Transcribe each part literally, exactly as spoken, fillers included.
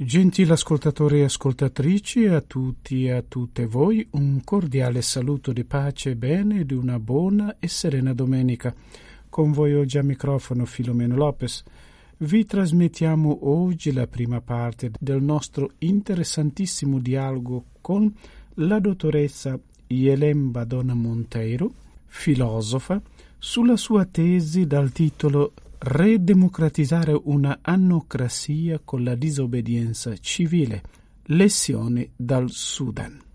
Gentili ascoltatori e ascoltatrici, a tutti e a tutte voi un cordiale saluto di pace e bene di una buona e serena domenica. Con voi oggi a microfono Filomeno Lopez. Vi trasmettiamo oggi la prima parte del nostro interessantissimo dialogo con la dottoressa Jelen Badona Monteiro, filosofa, sulla sua tesi dal titolo Redemocratizzare una anocrasia con la disobbedienza civile. Lezioni dal Sudan.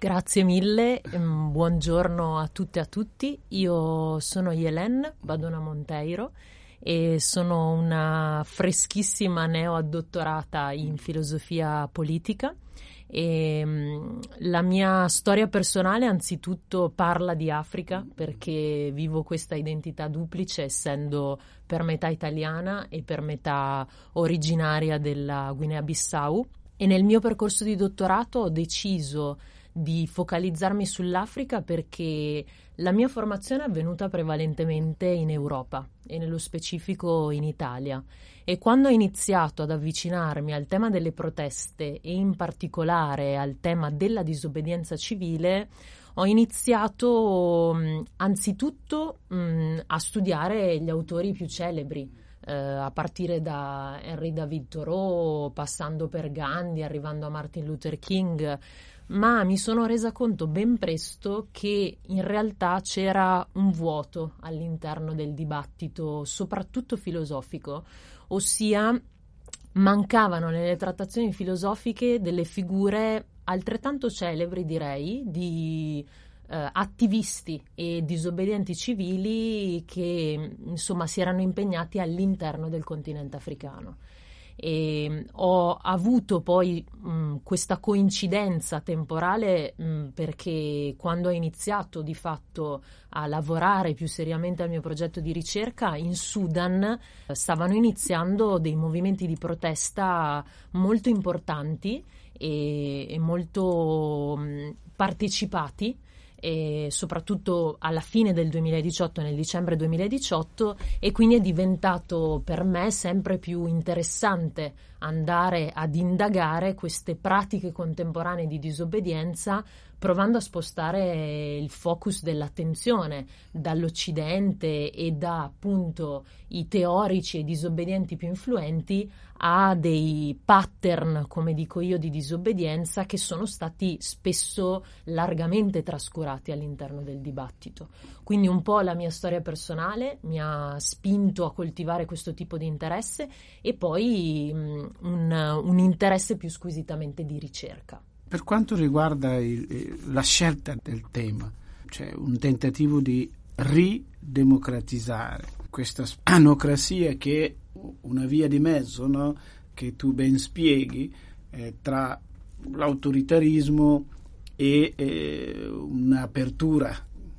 Grazie mille, buongiorno a tutte e a tutti. Io sono Jelen Badona Monteiro e sono una freschissima neoaddottorata in filosofia politica. E la mia storia personale anzitutto parla di Africa, perché vivo questa identità duplice, essendo per metà italiana e per metà originaria della Guinea-Bissau, e nel mio percorso di dottorato ho deciso di focalizzarmi sull'Africa perché la mia formazione è avvenuta prevalentemente in Europa e nello specifico in Italia, e quando ho iniziato ad avvicinarmi al tema delle proteste e in particolare al tema della disobbedienza civile ho iniziato anzitutto mh, a studiare gli autori più celebri, eh, a partire da Henry David Thoreau, passando per Gandhi, arrivando a Martin Luther King, ma mi sono resa conto ben presto che in realtà c'era un vuoto all'interno del dibattito, soprattutto filosofico, ossia mancavano nelle trattazioni filosofiche delle figure altrettanto celebri, direi, di eh, attivisti e disobbedienti civili che insomma si erano impegnati all'interno del continente africano. E ho avuto poi mh, questa coincidenza temporale mh, perché quando ho iniziato di fatto a lavorare più seriamente al mio progetto di ricerca in Sudan stavano iniziando dei movimenti di protesta molto importanti e, e molto mh, partecipati, e soprattutto alla fine del duemiladiciotto, nel dicembre duemiladiciotto, e quindi è diventato per me sempre più interessante andare ad indagare queste pratiche contemporanee di disobbedienza, provando a spostare il focus dell'attenzione dall'Occidente e da appunto i teorici e disobbedienti più influenti a dei pattern, come dico io, di disobbedienza che sono stati spesso largamente trascurati all'interno del dibattito. Quindi un po' la mia storia personale mi ha spinto a coltivare questo tipo di interesse e poi mh, un, un interesse più squisitamente di ricerca. Per quanto riguarda il, la scelta del tema, cioè un tentativo di ridemocratizzare questa anocrasia, che è una via di mezzo, no? Che tu ben spieghi, eh, tra l'autoritarismo e eh, un'apertura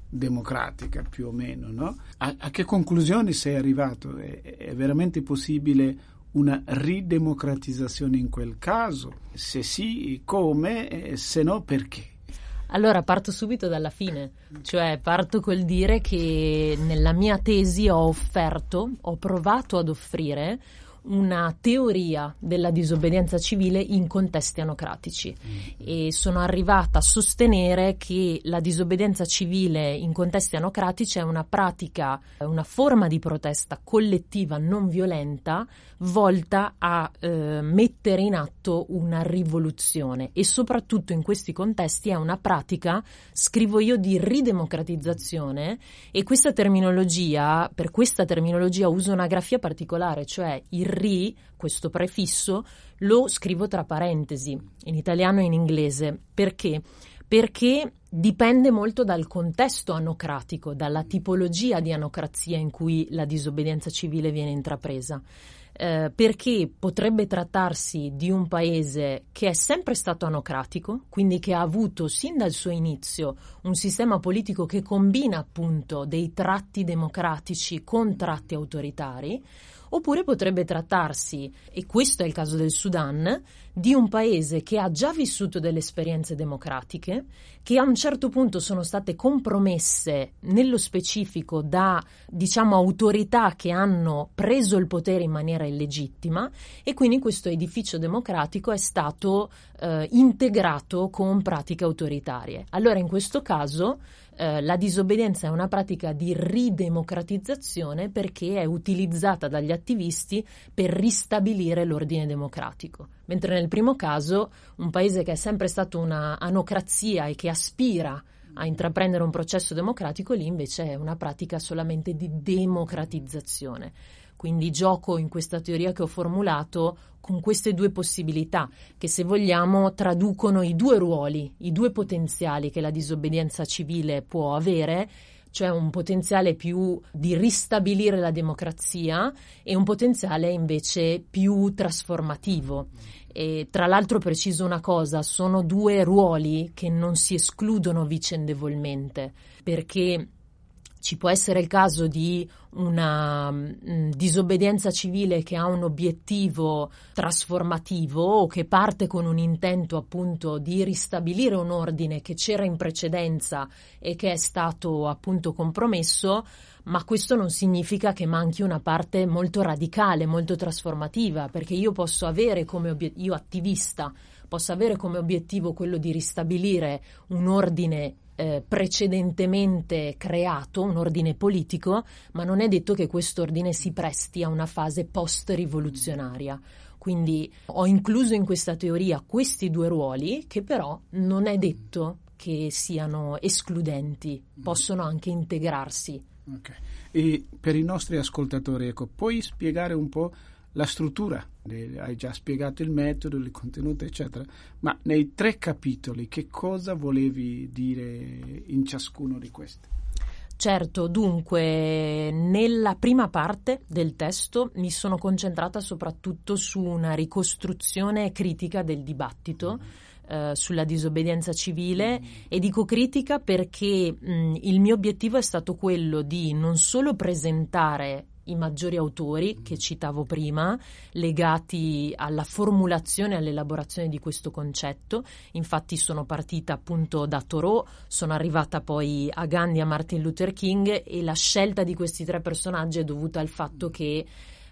democratica più o meno, no? A, a che conclusioni sei arrivato? È, è veramente possibile una ridemocratizzazione in quel caso? Se sì, come? Se no, perché? Allora parto subito dalla fine, cioè parto col dire che nella mia tesi ho offerto, ho provato ad offrire una teoria della disobbedienza civile in contesti anocratici e sono arrivata a sostenere che la disobbedienza civile in contesti anocratici è una pratica, una forma di protesta collettiva non violenta volta a eh, mettere in atto una rivoluzione e soprattutto in questi contesti è una pratica, scrivo io, di ridemocratizzazione e questa terminologia, per questa terminologia uso una grafia particolare, cioè il ri, questo prefisso, lo scrivo tra parentesi in italiano e in inglese. Perché? Perché dipende molto dal contesto anocratico, dalla tipologia di anocrazia in cui la disobbedienza civile viene intrapresa. Eh, perché potrebbe trattarsi di un paese che è sempre stato anocratico, quindi che ha avuto sin dal suo inizio un sistema politico che combina appunto dei tratti democratici con tratti autoritari, oppure potrebbe trattarsi, e questo è il caso del Sudan, di un paese che ha già vissuto delle esperienze democratiche, che a un certo punto sono state compromesse nello specifico da, diciamo, autorità che hanno preso il potere in maniera illegittima e quindi questo edificio democratico è stato eh, integrato con pratiche autoritarie. Allora in questo caso eh, la disobbedienza è una pratica di ridemocratizzazione perché è utilizzata dagli attivisti per ristabilire l'ordine democratico. Mentre nel primo caso un paese che è sempre stato una anocrazia e che aspira a intraprendere un processo democratico, lì invece è una pratica solamente di democratizzazione. Quindi gioco in questa teoria che ho formulato con queste due possibilità che, se vogliamo, traducono i due ruoli, i due potenziali che la disobbedienza civile può avere, cioè un potenziale più di ristabilire la democrazia e un potenziale invece più trasformativo. E tra l'altro preciso una cosa, sono due ruoli che non si escludono vicendevolmente, perché ci può essere il caso di una mh, disobbedienza civile che ha un obiettivo trasformativo o che parte con un intento appunto di ristabilire un ordine che c'era in precedenza e che è stato appunto compromesso, ma questo non significa che manchi una parte molto radicale, molto trasformativa, perché io posso avere come obiet- io attivista posso avere come obiettivo quello di ristabilire un ordine Eh, precedentemente creato, un ordine politico, ma non è detto che questo ordine si presti a una fase post-rivoluzionaria. Quindi ho incluso in questa teoria questi due ruoli che però non è detto che siano escludenti, possono anche integrarsi. Okay. E per i nostri ascoltatori, ecco, puoi spiegare un po' la struttura? Hai già spiegato il metodo, il contenuto, eccetera, ma nei tre capitoli che cosa volevi dire in ciascuno di questi? Certo, dunque nella prima parte del testo mi sono concentrata soprattutto su una ricostruzione critica del dibattito mm. sulla disobbedienza civile e dico critica perché mh, il mio obiettivo è stato quello di non solo presentare i maggiori autori che citavo prima legati alla formulazione e all'elaborazione di questo concetto, infatti sono partita appunto da Thoreau, sono arrivata poi a Gandhi, a Martin Luther King e la scelta di questi tre personaggi è dovuta al fatto che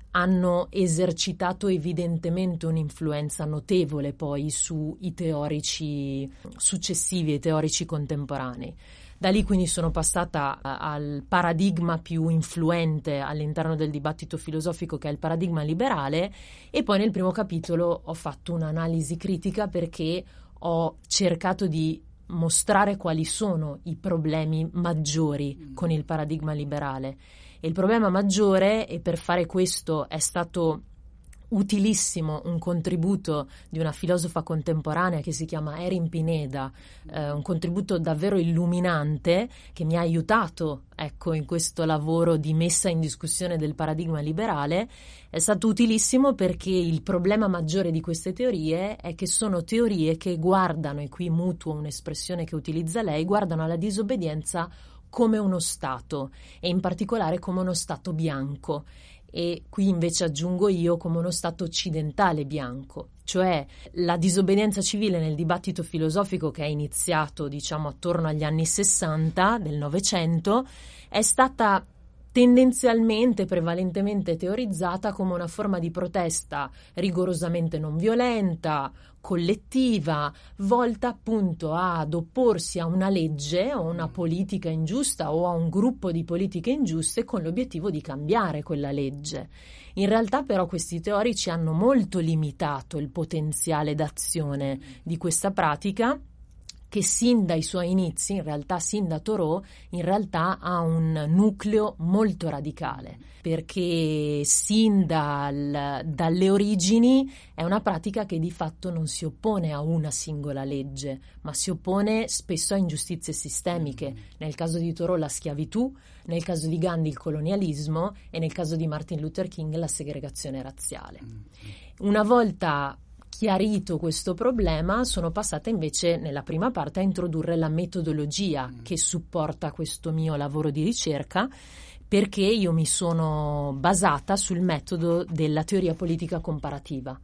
hanno esercitato evidentemente un'influenza notevole poi sui teorici successivi e teorici contemporanei. Da lì quindi sono passata al paradigma più influente all'interno del dibattito filosofico, che è il paradigma liberale, e poi nel primo capitolo ho fatto un'analisi critica perché ho cercato di mostrare quali sono i problemi maggiori con il paradigma liberale. E il problema maggiore, e per fare questo è stato utilissimo un contributo di una filosofa contemporanea che si chiama Erin Pineda, eh, un contributo davvero illuminante che mi ha aiutato, ecco, in questo lavoro di messa in discussione del paradigma liberale. È stato utilissimo perché il problema maggiore di queste teorie è che sono teorie che guardano, e qui mutuo un'espressione che utilizza lei, guardano alla disobbedienza come uno stato e in particolare come uno stato bianco. e qui invece aggiungo io come uno Stato occidentale bianco. Cioè la disobbedienza civile nel dibattito filosofico che è iniziato diciamo attorno agli anni sessanta del Novecento è stata tendenzialmente, prevalentemente teorizzata come una forma di protesta rigorosamente non violenta, collettiva, volta appunto ad opporsi a una legge o una politica ingiusta o a un gruppo di politiche ingiuste con l'obiettivo di cambiare quella legge. In realtà però questi teorici hanno molto limitato il potenziale d'azione di questa pratica, che sin dai suoi inizi, in realtà sin da Thoreau, in realtà ha un nucleo molto radicale, perché sin dal, dalle origini è una pratica che di fatto non si oppone a una singola legge, ma si oppone spesso a ingiustizie sistemiche, nel caso di Thoreau la schiavitù, nel caso di Gandhi il colonialismo e nel caso di Martin Luther King la segregazione razziale. Una volta chiarito questo problema, sono passata invece nella prima parte a introdurre la metodologia che supporta questo mio lavoro di ricerca, perché io mi sono basata sul metodo della teoria politica comparativa,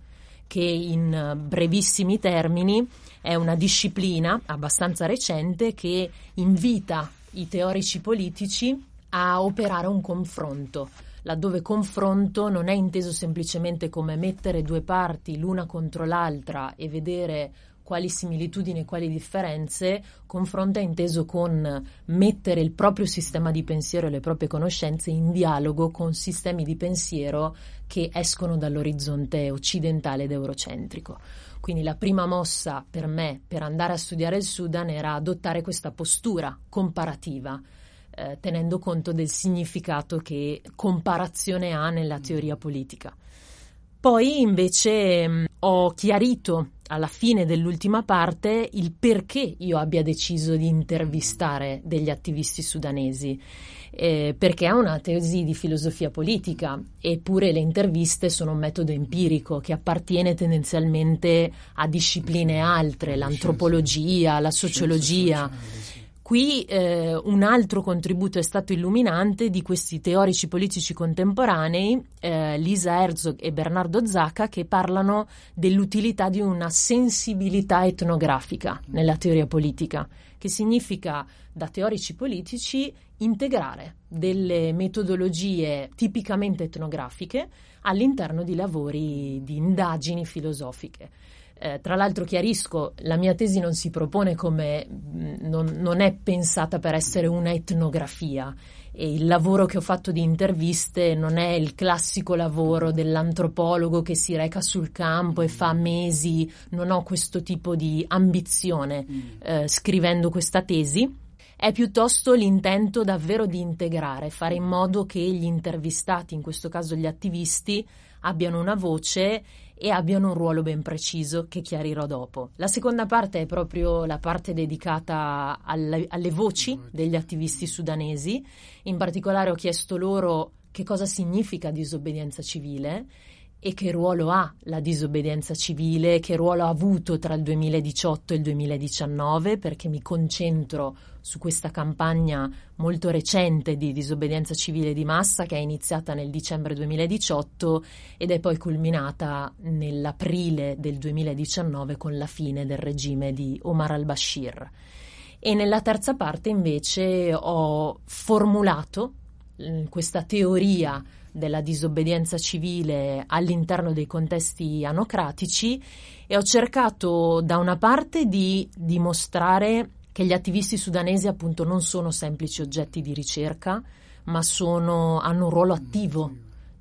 che in brevissimi termini è una disciplina abbastanza recente che invita i teorici politici a operare un confronto, laddove confronto non è inteso semplicemente come mettere due parti l'una contro l'altra e vedere quali similitudini e quali differenze. Confronto è inteso con mettere il proprio sistema di pensiero e le proprie conoscenze in dialogo con sistemi di pensiero che escono dall'orizzonte occidentale ed eurocentrico. Quindi la prima mossa per me per andare a studiare il Sudan era adottare questa postura comparativa, tenendo conto del significato che comparazione ha nella teoria politica. Poi invece mh, ho chiarito alla fine dell'ultima parte il perché io abbia deciso di intervistare degli attivisti sudanesi, eh, perché è una tesi di filosofia politica, eppure le interviste sono un metodo empirico che appartiene tendenzialmente a discipline altre, l'antropologia, la sociologia. Qui eh, un altro contributo è stato illuminante di questi teorici politici contemporanei, eh, Lisa Herzog e Bernardo Zacca, che parlano dell'utilità di una sensibilità etnografica nella teoria politica, che significa da teorici politici integrare delle metodologie tipicamente etnografiche all'interno di lavori di indagini filosofiche. Eh, tra l'altro chiarisco, la mia tesi non si propone come, non, non è pensata per essere una etnografia, e il lavoro che ho fatto di interviste non è il classico lavoro dell'antropologo che si reca sul campo e fa mesi, non ho questo tipo di ambizione eh, scrivendo questa tesi. È piuttosto l'intento davvero di integrare, fare in modo che gli intervistati, in questo caso gli attivisti, abbiano una voce e abbiano un ruolo ben preciso che chiarirò dopo. La seconda parte è proprio la parte dedicata alle, alle voci degli attivisti sudanesi. In particolare ho chiesto loro che cosa significa disobbedienza civile e che ruolo ha la disobbedienza civile, che ruolo ha avuto tra il duemiladiciotto e il duemiladiciannove, perché mi concentro su questa campagna molto recente di disobbedienza civile di massa che è iniziata nel dicembre duemiladiciotto ed è poi culminata nell'aprile del duemiladiciannove con la fine del regime di Omar al-Bashir. E nella terza parte invece ho formulato questa teoria della disobbedienza civile all'interno dei contesti anocratici e ho cercato da una parte di dimostrare che gli attivisti sudanesi appunto non sono semplici oggetti di ricerca, ma sono, hanno un ruolo attivo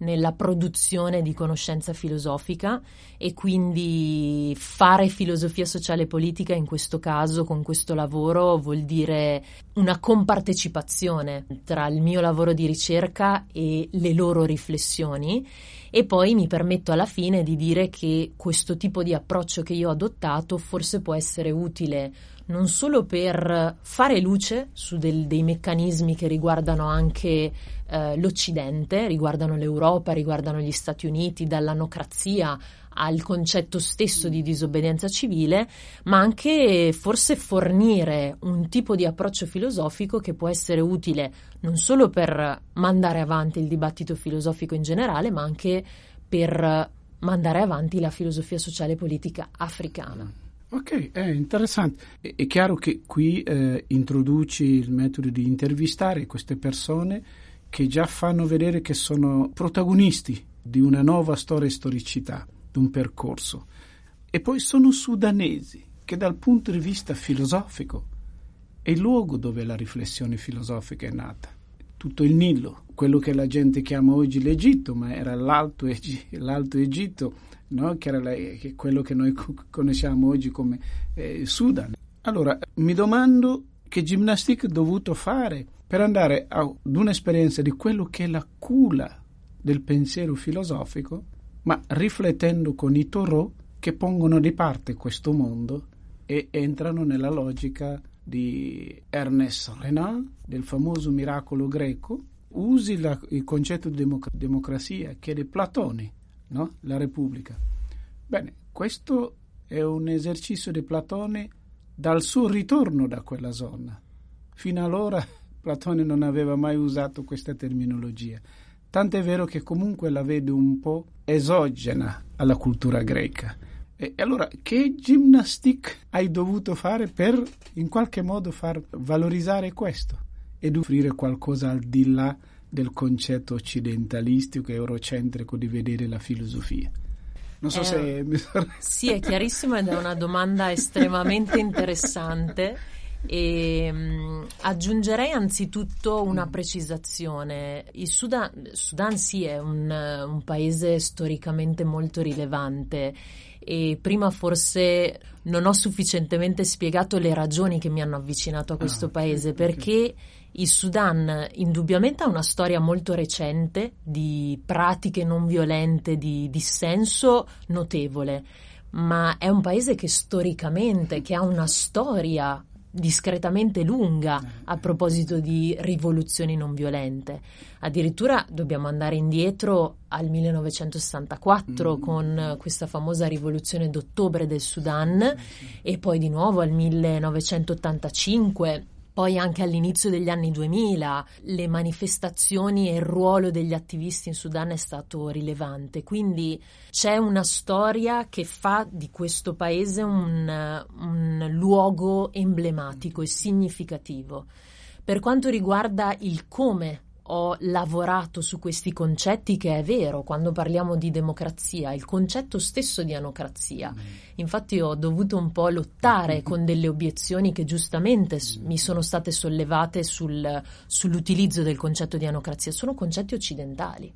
nella produzione di conoscenza filosofica, e quindi fare filosofia sociale e politica in questo caso, con questo lavoro, vuol dire una compartecipazione tra il mio lavoro di ricerca e le loro riflessioni. E poi mi permetto alla fine di dire che questo tipo di approccio che io ho adottato forse può essere utile non solo per fare luce su del, dei meccanismi che riguardano anche eh, l'Occidente, riguardano l'Europa, riguardano gli Stati Uniti, dall'anocrazia al concetto stesso di disobbedienza civile, ma anche forse fornire un tipo di approccio filosofico che può essere utile non solo per mandare avanti il dibattito filosofico in generale, ma anche per mandare avanti la filosofia sociale e politica africana. Ok, è interessante. È, è chiaro che qui eh, introduci il metodo di intervistare queste persone che già fanno vedere che sono protagonisti di una nuova storia e storicità, di un percorso. E poi sono sudanesi, che dal punto di vista filosofico è il luogo dove la riflessione filosofica è nata. Tutto il Nilo, quello che la gente chiama oggi l'Egitto, ma era l'Alto, Eg- l'Alto Egitto, no? Che era la, che quello che noi conosciamo oggi come eh, Sudan. Allora, mi domando che ginnastica ho dovuto fare per andare ad un'esperienza di quello che è la culla del pensiero filosofico, ma riflettendo con i Thoreau che pongono di parte questo mondo e entrano nella logica di Ernest Renan, del famoso miracolo greco. Usi la, il concetto di democ- democrazia che è di Platone, no? La Repubblica. Bene, questo è un esercizio di Platone dal suo ritorno da quella zona. Fino allora Platone non aveva mai usato questa terminologia, tant'è vero che comunque la vedo un po' esogena alla cultura greca. E allora, che ginnastica hai dovuto fare per in qualche modo far valorizzare questo ed offrire qualcosa al di là del concetto occidentalistico e eurocentrico di vedere la filosofia? Non so eh, se... mi sarà... Sì, è chiarissimo ed è una domanda estremamente interessante e mh, aggiungerei anzitutto una precisazione. Il Sudan, Sudan sì, è un, un paese storicamente molto rilevante. E prima forse non ho sufficientemente spiegato le ragioni che mi hanno avvicinato a questo ah, paese, okay, perché okay. Il Sudan indubbiamente ha una storia molto recente di pratiche non violente, di dissenso notevole, ma è un paese che storicamente, che ha una storia discretamente lunga a proposito di rivoluzioni non violente. Addirittura dobbiamo andare indietro al millenovecentosessantaquattro mm. con questa famosa rivoluzione d'ottobre del Sudan mm. e poi di nuovo al millenovecentottantacinque, poi anche all'inizio degli anni duemila le manifestazioni e il ruolo degli attivisti in Sudan è stato rilevante, quindi c'è una storia che fa di questo paese un, un luogo emblematico e significativo. Per quanto riguarda il come ho lavorato su questi concetti, che è vero, quando parliamo di democrazia, il concetto stesso di anocrazia. Infatti ho dovuto un po' lottare con delle obiezioni che giustamente mi sono state sollevate sul, sull'utilizzo del concetto di anocrazia. Sono concetti occidentali.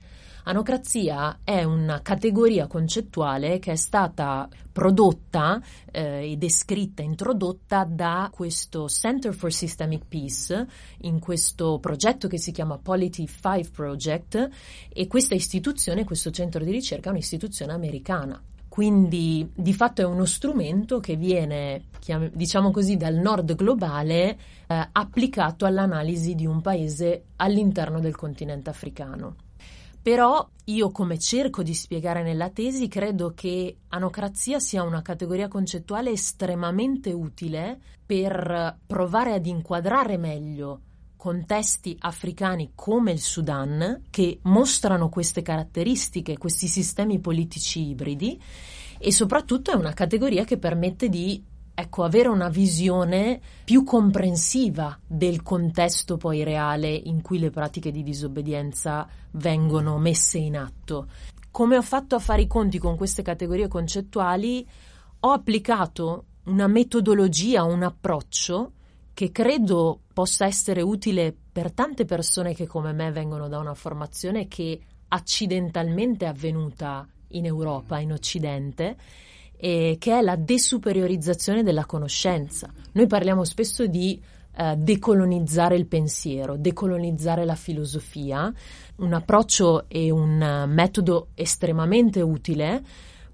Anocrazia è una categoria concettuale che è stata prodotta eh, e descritta, introdotta da questo Center for Systemic Peace in questo progetto che si chiama Polity Five Project, e questa istituzione, questo centro di ricerca, è un'istituzione americana. Quindi di fatto è uno strumento che viene, diciamo così, dal nord globale eh, applicato all'analisi di un paese all'interno del continente africano. Però io, come cerco di spiegare nella tesi, credo che anocrazia sia una categoria concettuale estremamente utile per provare ad inquadrare meglio contesti africani come il Sudan, che mostrano queste caratteristiche, questi sistemi politici ibridi, e soprattutto è una categoria che permette di Ecco, avere una visione più comprensiva del contesto poi reale in cui le pratiche di disobbedienza vengono messe in atto. Come ho fatto a fare i conti con queste categorie concettuali? Ho applicato una metodologia, un approccio che credo possa essere utile per tante persone che come me vengono da una formazione che accidentalmente è avvenuta in Europa, in Occidente, e che è la desuperiorizzazione della conoscenza. Noi parliamo spesso di eh, decolonizzare il pensiero, decolonizzare la filosofia, un approccio e un metodo estremamente utile,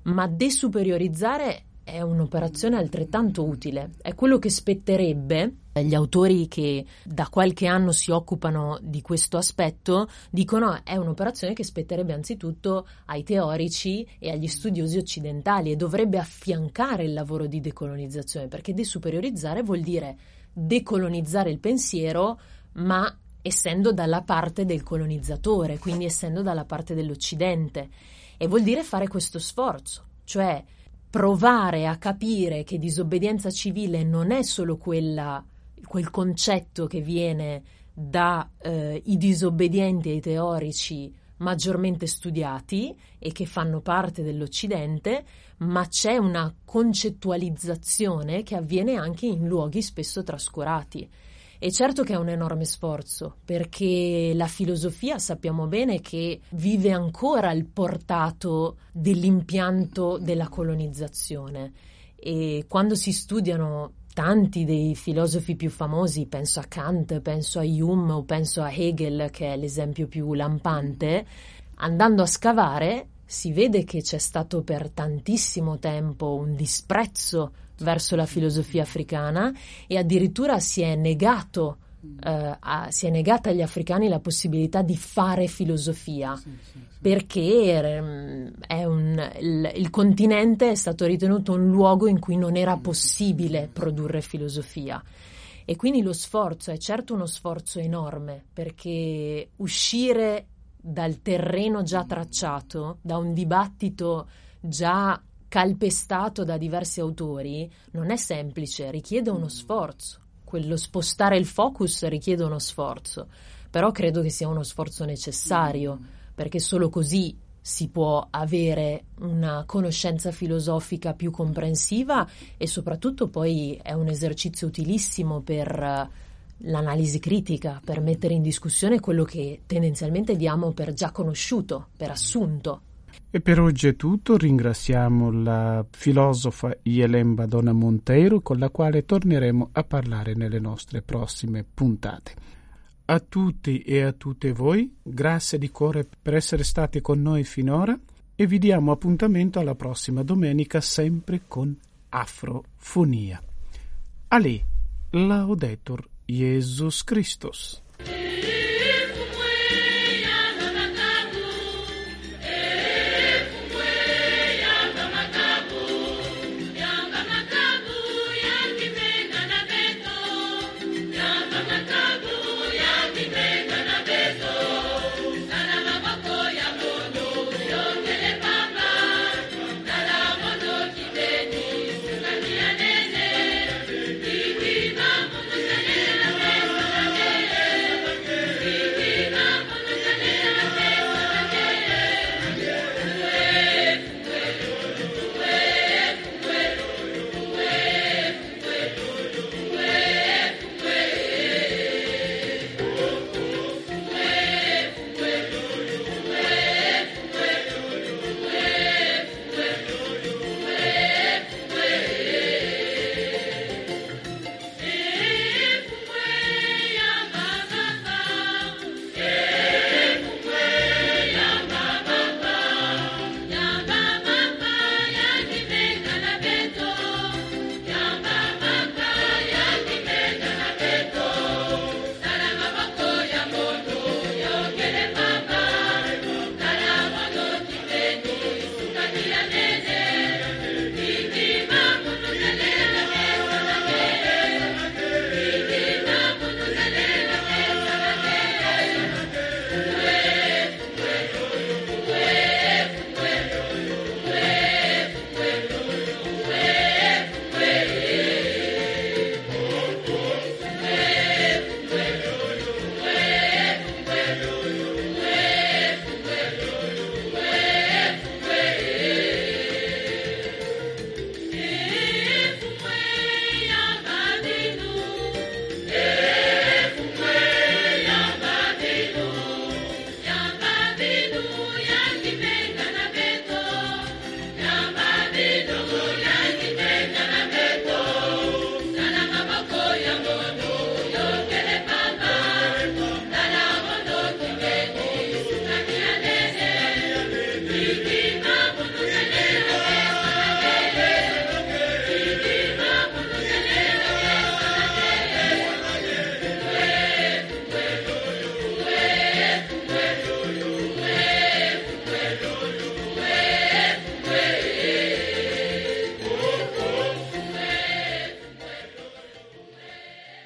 ma desuperiorizzare è è un'operazione altrettanto utile, è quello che spetterebbe. Gli autori che da qualche anno si occupano di questo aspetto dicono che è un'operazione che spetterebbe anzitutto ai teorici e agli studiosi occidentali e dovrebbe affiancare il lavoro di decolonizzazione, perché desuperiorizzare vuol dire decolonizzare il pensiero, ma essendo dalla parte del colonizzatore, quindi essendo dalla parte dell'Occidente, e vuol dire fare questo sforzo, cioè provare a capire che disobbedienza civile non è solo quella, quel concetto che viene da eh, i disobbedienti e i teorici maggiormente studiati e che fanno parte dell'Occidente, ma c'è una concettualizzazione che avviene anche in luoghi spesso trascurati. E certo che è un enorme sforzo, perché la filosofia sappiamo bene che vive ancora il portato dell'impianto della colonizzazione, e quando si studiano tanti dei filosofi più famosi, penso a Kant, penso a Hume o penso a Hegel, che è l'esempio più lampante, andando a scavare si vede che c'è stato per tantissimo tempo un disprezzo verso la filosofia africana e addirittura si è negato eh, a, si è negata agli africani la possibilità di fare filosofia, sì, sì, sì. perché è un, il, il continente è stato ritenuto un luogo in cui non era possibile produrre filosofia. E quindi lo sforzo è certo uno sforzo enorme, perché uscire dal terreno già tracciato, da un dibattito già calpestato da diversi autori, non è semplice, richiede uno sforzo. Quello spostare il focus richiede uno sforzo, però credo che sia uno sforzo necessario, perché solo così si può avere una conoscenza filosofica più comprensiva e soprattutto poi è un esercizio utilissimo per l'analisi critica, per mettere in discussione quello che tendenzialmente diamo per già conosciuto, per assunto. E per oggi è tutto, ringraziamo la filosofa Jelen Badona Monteiro, con la quale torneremo a parlare nelle nostre prossime puntate. A tutti e a tutte voi, grazie di cuore per essere stati con noi finora e vi diamo appuntamento alla prossima domenica, sempre con Afrofonia. Ali, Laudetur Jesus Christus.